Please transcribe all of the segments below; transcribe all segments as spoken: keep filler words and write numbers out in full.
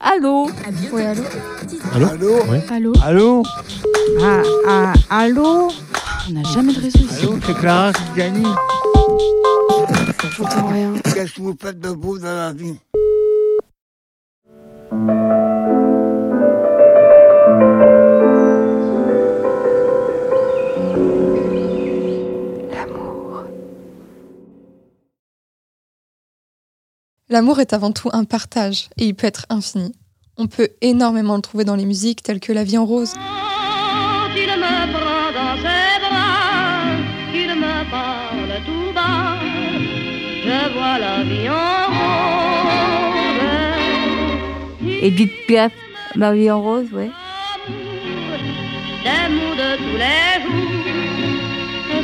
Allô. Oui, allô. Allô. Allô. Oui. Allô. Allô. Ah, ah, allô. On n'a jamais de réseau ici. Allô, c'est Clara, c'est Gianni. J'entends rien. Qu'est-ce que vous faites de beau dans la vie? L'amour est avant tout un partage, et il peut être infini. On peut énormément le trouver dans les musiques telles que La vie en rose. Oh, il me prend dans ses bras, il me parle tout bas, je vois la vie en rose. Édith Piaf, La vie en rose, ouais. L'amour de tous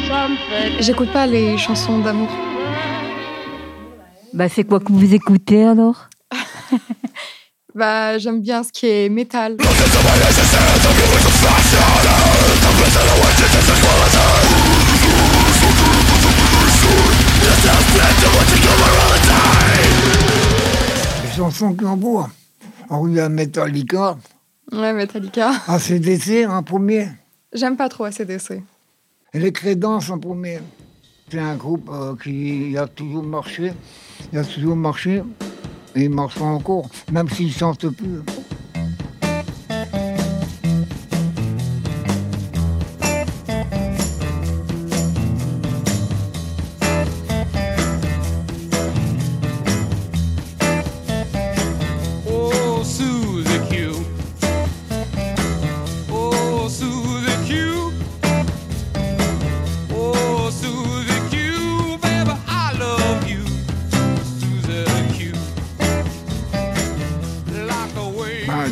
les jours. J'écoute pas les chansons d'amour. Bah, c'est quoi que vous écoutez alors? Bah, j'aime bien ce qui est métal. Les chansons qui embourent. On a Metallica. Ouais, Metallica. A C D C en premier. J'aime pas trop A C D C. Et les Crédances en premier. C'est un groupe euh, qui a toujours marché, il a toujours marché, et il marchera encore, même s'il ne chante plus.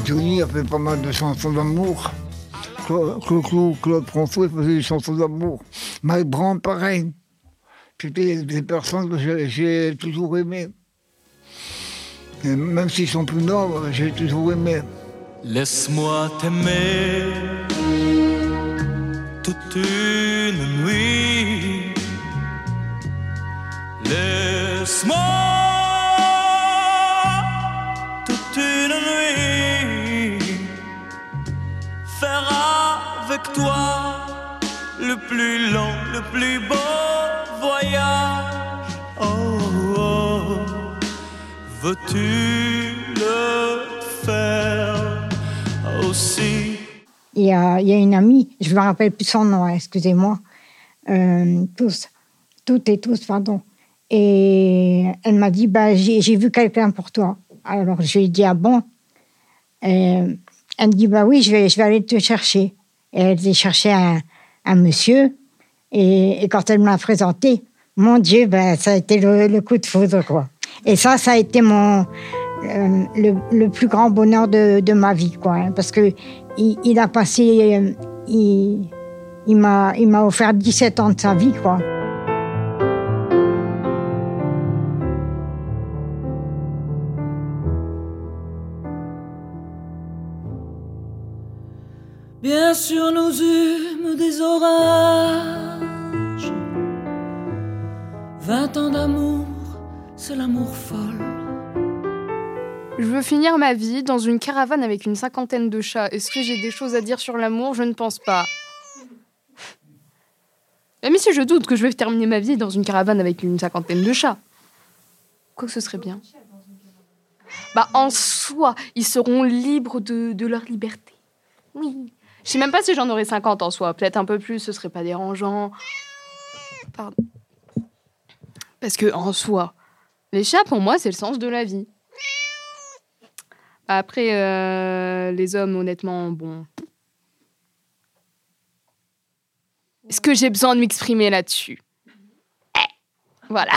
Johnny a fait pas mal de chansons d'amour. Claude, Claude, Claude François faisait des chansons d'amour. Mike Brand, pareil. C'était des personnes que j'ai, j'ai toujours aimées. Et même s'ils sont plus morts, j'ai toujours aimé. Laisse-moi t'aimer toute une nuit. Laisse-moi. Avec toi, le plus long, le plus beau voyage. Oh, oh, veux-tu le faire aussi? Il y a, il y a une amie, je me rappelle plus son nom, excusez-moi, euh, tous, toutes et tous, pardon. Et elle m'a dit, bah, j'ai, j'ai vu quelqu'un pour toi. Alors je lui ai dit, ah bon? Et elle me dit, bah oui, je vais, je vais aller te chercher. Et elle allait chercher un, un monsieur. Et, et quand elle m'a présenté, mon Dieu, ben, ça a été le, le coup de foudre, quoi. Et ça, ça a été mon, euh, le, le plus grand bonheur de, de ma vie, quoi. Hein, parce qu'il il a passé... Il, il, m'a, il m'a offert dix-sept ans de sa vie, quoi. Bien sûr, nous eûmes des orages. Vingt ans d'amour, c'est l'amour folle. Je veux finir ma vie dans une caravane avec une cinquantaine de chats. Est-ce que j'ai des choses à dire sur l'amour? Je ne pense pas. Même si je doute que je vais terminer ma vie dans une caravane avec une cinquantaine de chats. Quoique ce serait bien. Bah, en soi, ils seront libres de, de leur liberté. Oui. Je sais même pas si j'en aurais cinquante en soi. Peut-être un peu plus, ce serait pas dérangeant. Pardon. Parce que, en soi, les chats, pour moi, c'est le sens de la vie. Après, euh, les hommes, honnêtement, bon... Est-ce que j'ai besoin de m'exprimer là-dessus? Eh, voilà.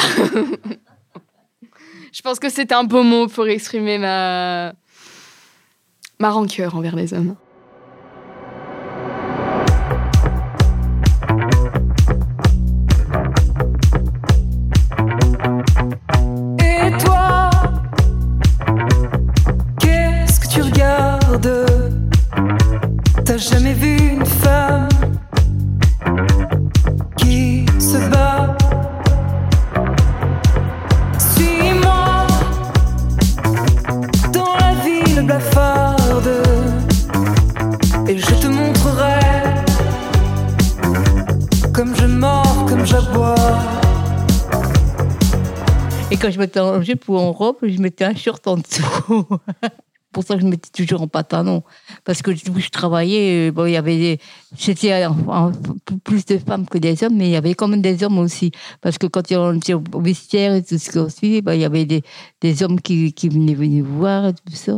Je pense que c'est un beau mot pour exprimer ma... ma rancœur envers les hommes. T'as jamais vu une femme qui se bat? Suis-moi dans quand je mettais un jupe ou en robe, je mettais un short en dessous. Pour ça, je me mettais toujours en pantalon. Parce que où je travaillais, bon, il y avait des... c'était enfin, plus de femmes que des hommes, mais il y avait quand même des hommes aussi. Parce que quand on était au vestiaire et tout ce qu'on suivait, ben, il y avait des, des hommes qui, qui venaient, venaient voir et tout ça.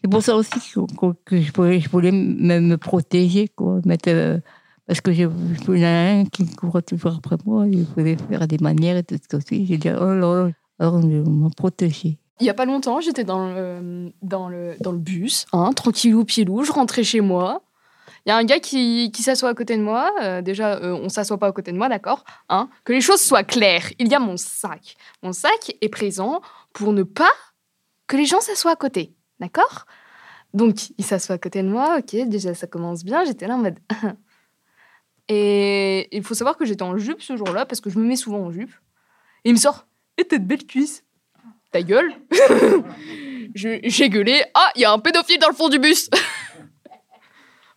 C'est pour ça aussi que, que je voulais, je voulais me, me protéger, quoi. Mettre, euh, parce que je, je voulais un qui courait toujours après moi, il voulait faire des manières et tout ce qu'on suivait. J'ai dit, oh là là, alors je m'en protégeais. Il n'y a pas longtemps, j'étais dans le, dans le, dans le bus, hein, tranquillou, piedou, je rentrais chez moi. Il y a un gars qui, qui s'assoit à côté de moi. Euh, déjà, euh, on ne s'assoit pas à côté de moi, d'accord, hein. Que les choses soient claires, il y a mon sac. Mon sac est présent pour ne pas que les gens s'assoient à côté, d'accord. Donc, il s'assoit à côté de moi, ok, déjà, ça commence bien. J'étais là en mode... Et il faut savoir que j'étais en jupe ce jour-là, parce que je me mets souvent en jupe. Et il me sort, et eh, t'as de belles cuisses. Ta gueule. je, j'ai gueulé. Ah, il y a un pédophile dans le fond du bus.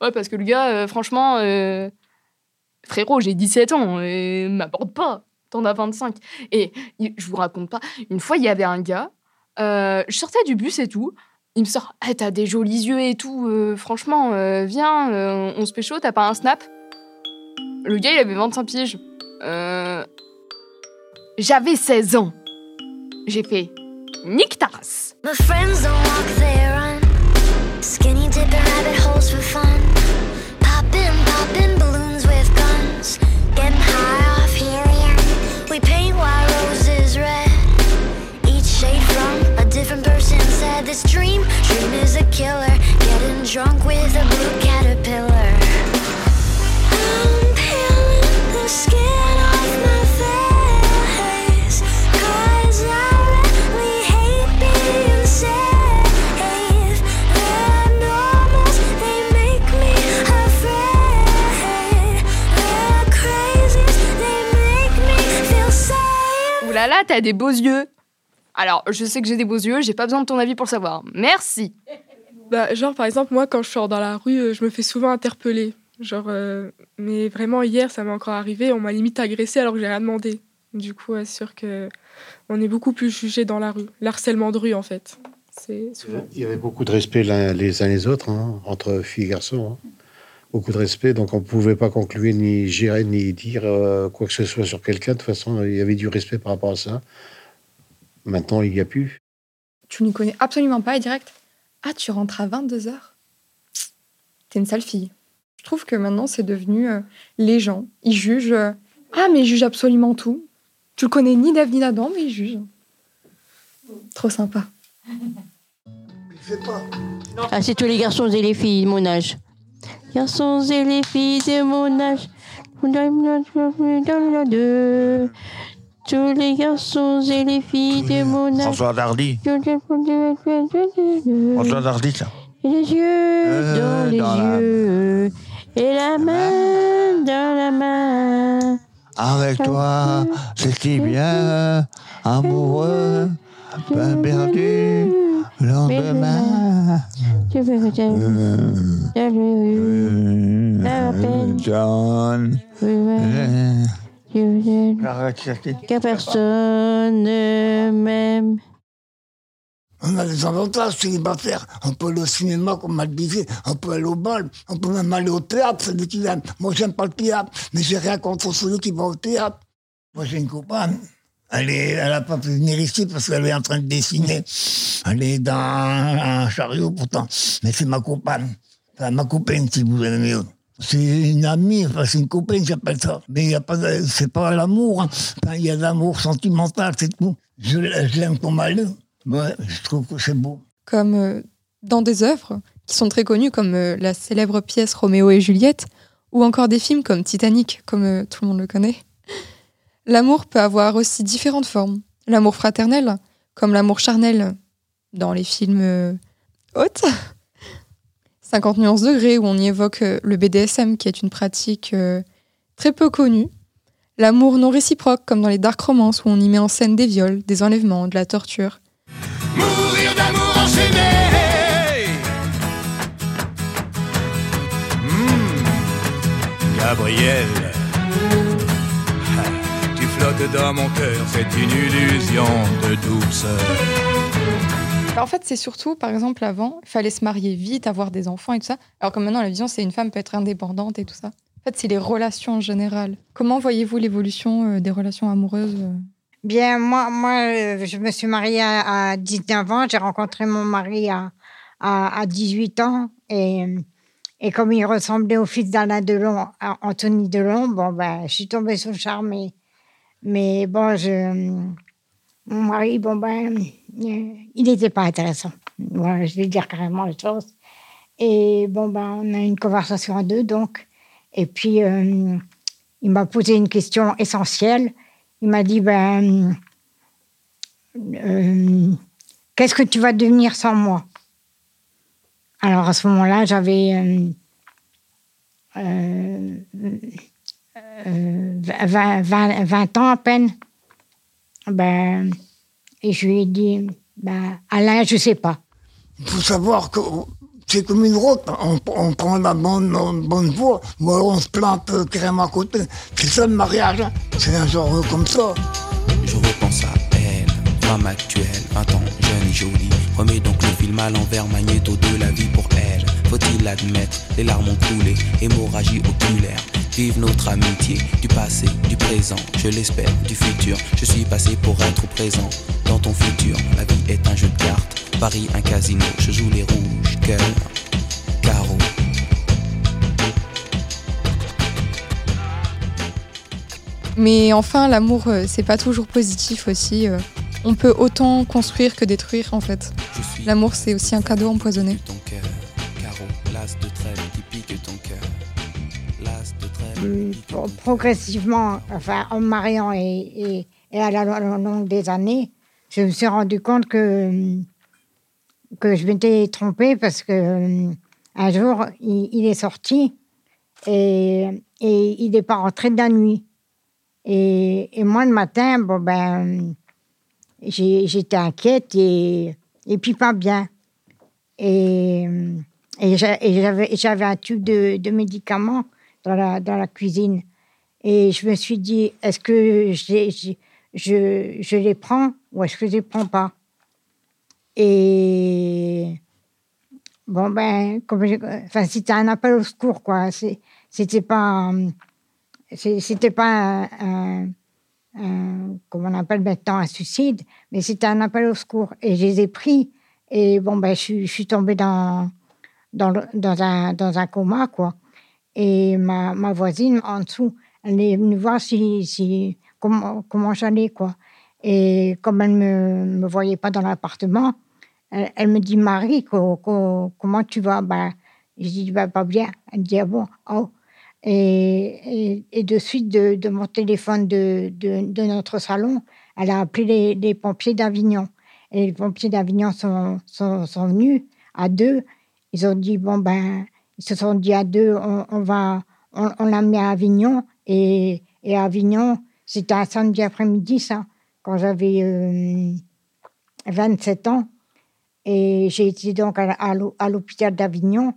Ouais, parce que le gars, euh, franchement, euh, frérot, j'ai dix-sept ans et m'aborde pas. T'en as vingt-cinq. Et je vous raconte pas. Une fois, il y avait un gars. Euh, je sortais du bus et tout. Il me sort, ah, t'as des jolis yeux et tout. Euh, franchement, euh, viens, euh, on se pécho. T'as pas un snap? Le gars, il avait vingt-cinq piges. Euh... J'avais seize ans. J'ai fait. Nique ta race. Là, t'as des beaux yeux. Alors, je sais que j'ai des beaux yeux, j'ai pas besoin de ton avis pour le savoir. Merci. Bah, genre, par exemple, moi, quand je sors dans la rue, je me fais souvent interpeller. Genre, euh, mais vraiment, hier, ça m'est encore arrivé, on m'a limite agressée alors que j'ai rien demandé. Du coup, c'est sûr qu'on est beaucoup plus jugé dans la rue. L'harcèlement de rue, en fait. C'est souvent... Il y avait beaucoup de respect les uns les autres, hein, entre filles et garçons. Hein. Beaucoup de respect, donc on ne pouvait pas conclure, ni gérer, ni dire euh, quoi que ce soit sur quelqu'un. De toute façon, il y avait du respect par rapport à ça. Maintenant, il n'y a plus. Tu ne connais absolument pas et direct. Ah, tu rentres à vingt-deux heures. T'es une sale fille. Je trouve que maintenant, c'est devenu... Euh, les gens, ils jugent. Euh, ah, mais ils jugent absolument tout. Tu ne connais ni d'Ève ni d'Adam, mais ils jugent. Trop sympa. Ah, c'est tous les garçons et les filles, mon âge. Garçons et les filles de mon âge, tous les garçons et les filles de mon âge. François Dardy. François Dardy, ça. Et les yeux euh, dans les dans yeux, la... et la main dans la main. Avec toi, c'est si bien, amoureux, pas perdu. Lendemain, tu veux que j'aille John, John, que personne ne m'aime. On a des avantages célibataires. On peut aller au cinéma, comme m'a dit, on peut aller au bal, on peut même aller au théâtre, celui qui aime. Moi, j'aime pas le théâtre, mais j'ai rien contre celui qui va au théâtre. Moi, j'ai une copaine. Elle n'a pas pu venir ici parce qu'elle est en train de dessiner. Elle est dans un chariot pourtant. Mais c'est ma compagne. Enfin, ma copine, si vous voulez mieux. C'est une amie, enfin, c'est une copine, j'appelle ça. Mais y a pas, c'est pas l'amour. Hein. Enfin, y a l'amour sentimental, c'est tout. Je, je l'aime comme elle est. Ouais, je trouve que c'est beau. Comme euh, dans des œuvres qui sont très connues, comme euh, la célèbre pièce Roméo et Juliette, ou encore des films comme Titanic, comme euh, tout le monde le connaît. L'amour peut avoir aussi différentes formes. L'amour fraternel, comme l'amour charnel dans les films hautes, cinquante nuances degrés, où on y évoque le B D S M, qui est une pratique très peu connue. L'amour non réciproque, comme dans les dark romances, où on y met en scène des viols, des enlèvements, de la torture. Mourir d'amour enchaîné. Mmh. Gabriel. toque dans mon cœur, c'est une illusion de douceur. En fait, c'est surtout, par exemple, avant, il fallait se marier vite, avoir des enfants et tout ça. Alors que maintenant, la vision, c'est une femme peut être indépendante et tout ça. En fait, c'est les relations en général. Comment voyez-vous l'évolution des relations amoureuses ? Bien, moi, moi, je me suis mariée à dix-neuf ans. J'ai rencontré mon mari à, à, à dix-huit ans. Et, et comme il ressemblait au fils d'Alain Delon, à Anthony Delon, bon, ben, je suis tombée sous le charme. Mais, mais bon, je, mon mari, bon, ben, il n'était pas intéressant. Voilà, je vais dire carrément les choses. Et bon, ben, on a une conversation à deux, donc. Et puis, euh, il m'a posé une question essentielle. Il m'a dit, ben, euh, qu'est-ce que tu vas devenir sans moi ? Alors, à ce moment-là, j'avais euh, euh, euh, vingt, vingt, vingt ans à peine. Ben, et je lui ai dit, ben, Alain, je ne sais pas. Il faut savoir que c'est comme une route. On, on prend la bonne, bonne voie, ou alors on se plante euh, carrément à côté. C'est ça le mariage, hein. C'est un genre euh, comme ça. Je repense à elle, femme actuelle, vingt ans, jeune et jolie. Remets donc le film à l'envers, magnéto de la vie pour elle. Faut-il l'admettre, les larmes ont coulé, hémorragie oculaire. Vive notre amitié, du passé, du présent, je l'espère, du futur. Je suis passé pour être présent dans ton futur. La vie est un jeu de cartes, Paris un casino, je joue les rouges, cœur, carreau. Mais enfin, l'amour, c'est pas toujours positif aussi. On peut autant construire que détruire, en fait. L'amour, c'est aussi un cadeau empoisonné. Progressivement, enfin, en me mariant et, et, et à la longue des années, je me suis rendu compte que, que je m'étais trompée parce qu'un jour, il, il est sorti et, et il n'est pas rentré de la nuit. Et, et moi, le matin, bon, ben, j'ai, j'étais inquiète et, et puis pas bien. Et, et j'avais, j'avais un tube de, de médicaments Dans la, dans la cuisine. Et je me suis dit, est-ce que je, je, je, je les prends ou est-ce que je les prends pas ? Et bon, ben, comme je, enfin, c'était un appel au secours, quoi. C'est, c'était pas, c'était pas un, un, un, comme on appelle maintenant, un suicide, mais c'était un appel au secours. Et je les ai pris. Et bon, ben, je, je suis tombée dans, dans, le, dans, un, dans un coma, quoi. Et ma, ma voisine, en dessous, elle est venue voir si, si, comment, comment j'allais, quoi. Et comme elle ne me, me voyait pas dans l'appartement, elle, elle me dit « Marie, co, co, comment tu vas ?» Ben, je dis ben, « Pas bien ». Elle dit ah « bon, oh ». Et, et, et de suite, de, de mon téléphone de, de, de notre salon, elle a appelé les, les pompiers d'Avignon. Et les pompiers d'Avignon sont, sont, sont venus à deux. Ils ont dit « Bon, ben... » Ils se sont dit à deux, on, on va, on, on l'a mis à Avignon. Et, et à Avignon, c'était un samedi après-midi, ça, quand j'avais euh, vingt-sept ans. Et j'ai été donc à, à, à l'hôpital d'Avignon,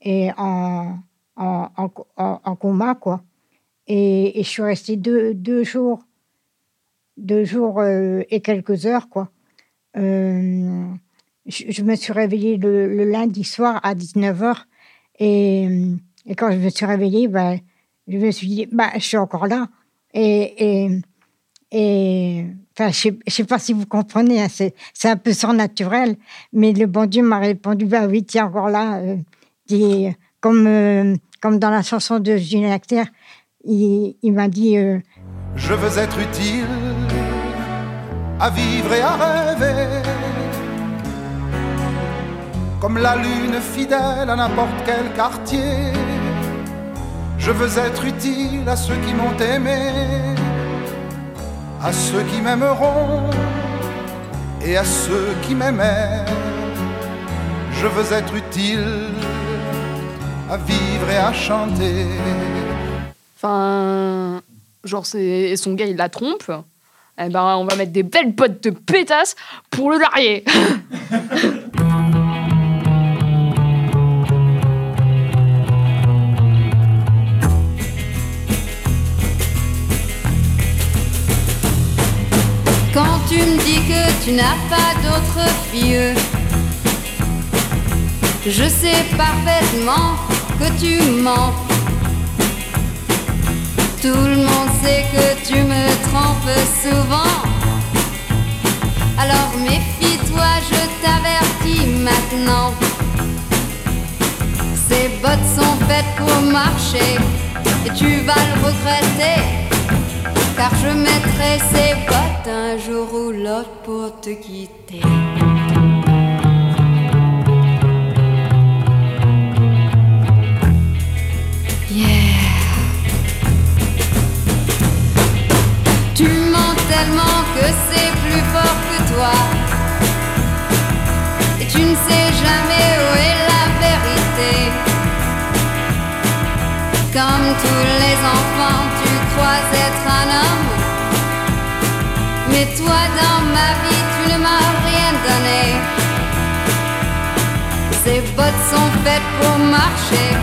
et en, en, en, en, en coma, quoi. Et, et je suis restée deux, deux jours, deux jours euh, et quelques heures, quoi. Euh, je, je me suis réveillée le, le lundi soir à dix-neuf heures. Et, et quand je me suis réveillée, bah, je me suis dit, bah, je suis encore là. Et, et, et enfin, je ne sais, sais pas si vous comprenez, hein, c'est, c'est un peu surnaturel, mais le bon Dieu m'a répondu, bah oui, tu es encore là. Euh, t'es, comme, euh, comme dans la chanson de Gilles Lactère, il, il m'a dit... Euh, je veux être utile à vivre et à rêver. Comme la lune fidèle à n'importe quel quartier, je veux être utile à ceux qui m'ont aimé, à ceux qui m'aimeront et à ceux qui m'aimaient. Je veux être utile à vivre et à chanter. Enfin, genre, c'est... Et son gars, il la trompe. Eh ben, on va mettre des belles bottes de pétasse pour le larguer. tu me dis que tu n'as pas d'autre fille, je sais parfaitement que tu mens. Tout le monde sait que tu me trompes souvent. Alors méfie-toi, je t'avertis maintenant. Ces bottes sont faites pour marcher et tu vas le regretter, car je mettrai ces bottes un jour ou l'autre pour te quitter. Yeah. Tu mens tellement que c'est plus fort que toi, et tu ne sais jamais où est la vérité. Comme tous les enfants, tu crois être un homme, mais toi dans ma vie tu ne m'as rien donné. Ces bottes sont faites pour marcher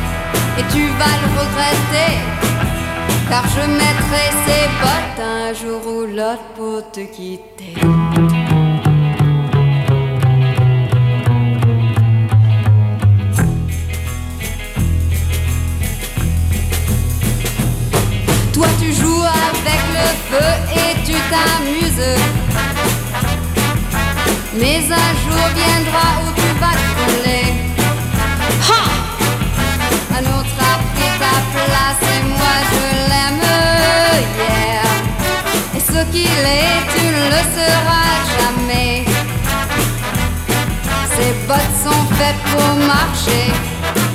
et tu vas le regretter, car je mettrai ces bottes un jour ou l'autre pour te quitter. Toi tu joues avec le feu et tu t'amuses, mais un jour viendra où tu vas trembler. Ha! Un autre a pris ta place et moi je l'aime, yeah. Et ce qu'il est, tu ne le seras jamais. Ces bottes sont faites pour marcher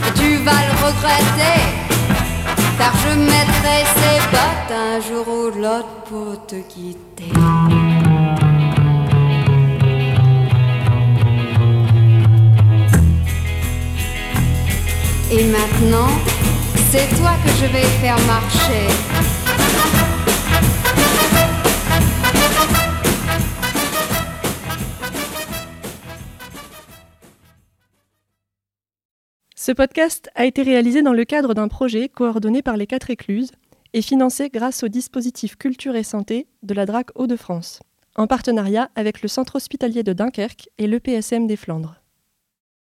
et tu vas le regretter, car je mettrai ces bottes un jour ou l'autre pour te quitter. Et maintenant, c'est toi que je vais faire marcher. Ce podcast a été réalisé dans le cadre d'un projet coordonné par les Quatre Écluses et financé grâce au dispositif Culture et Santé de la Drac Hauts-de-France, en partenariat avec le Centre Hospitalier de Dunkerque et l'E P S M des Flandres.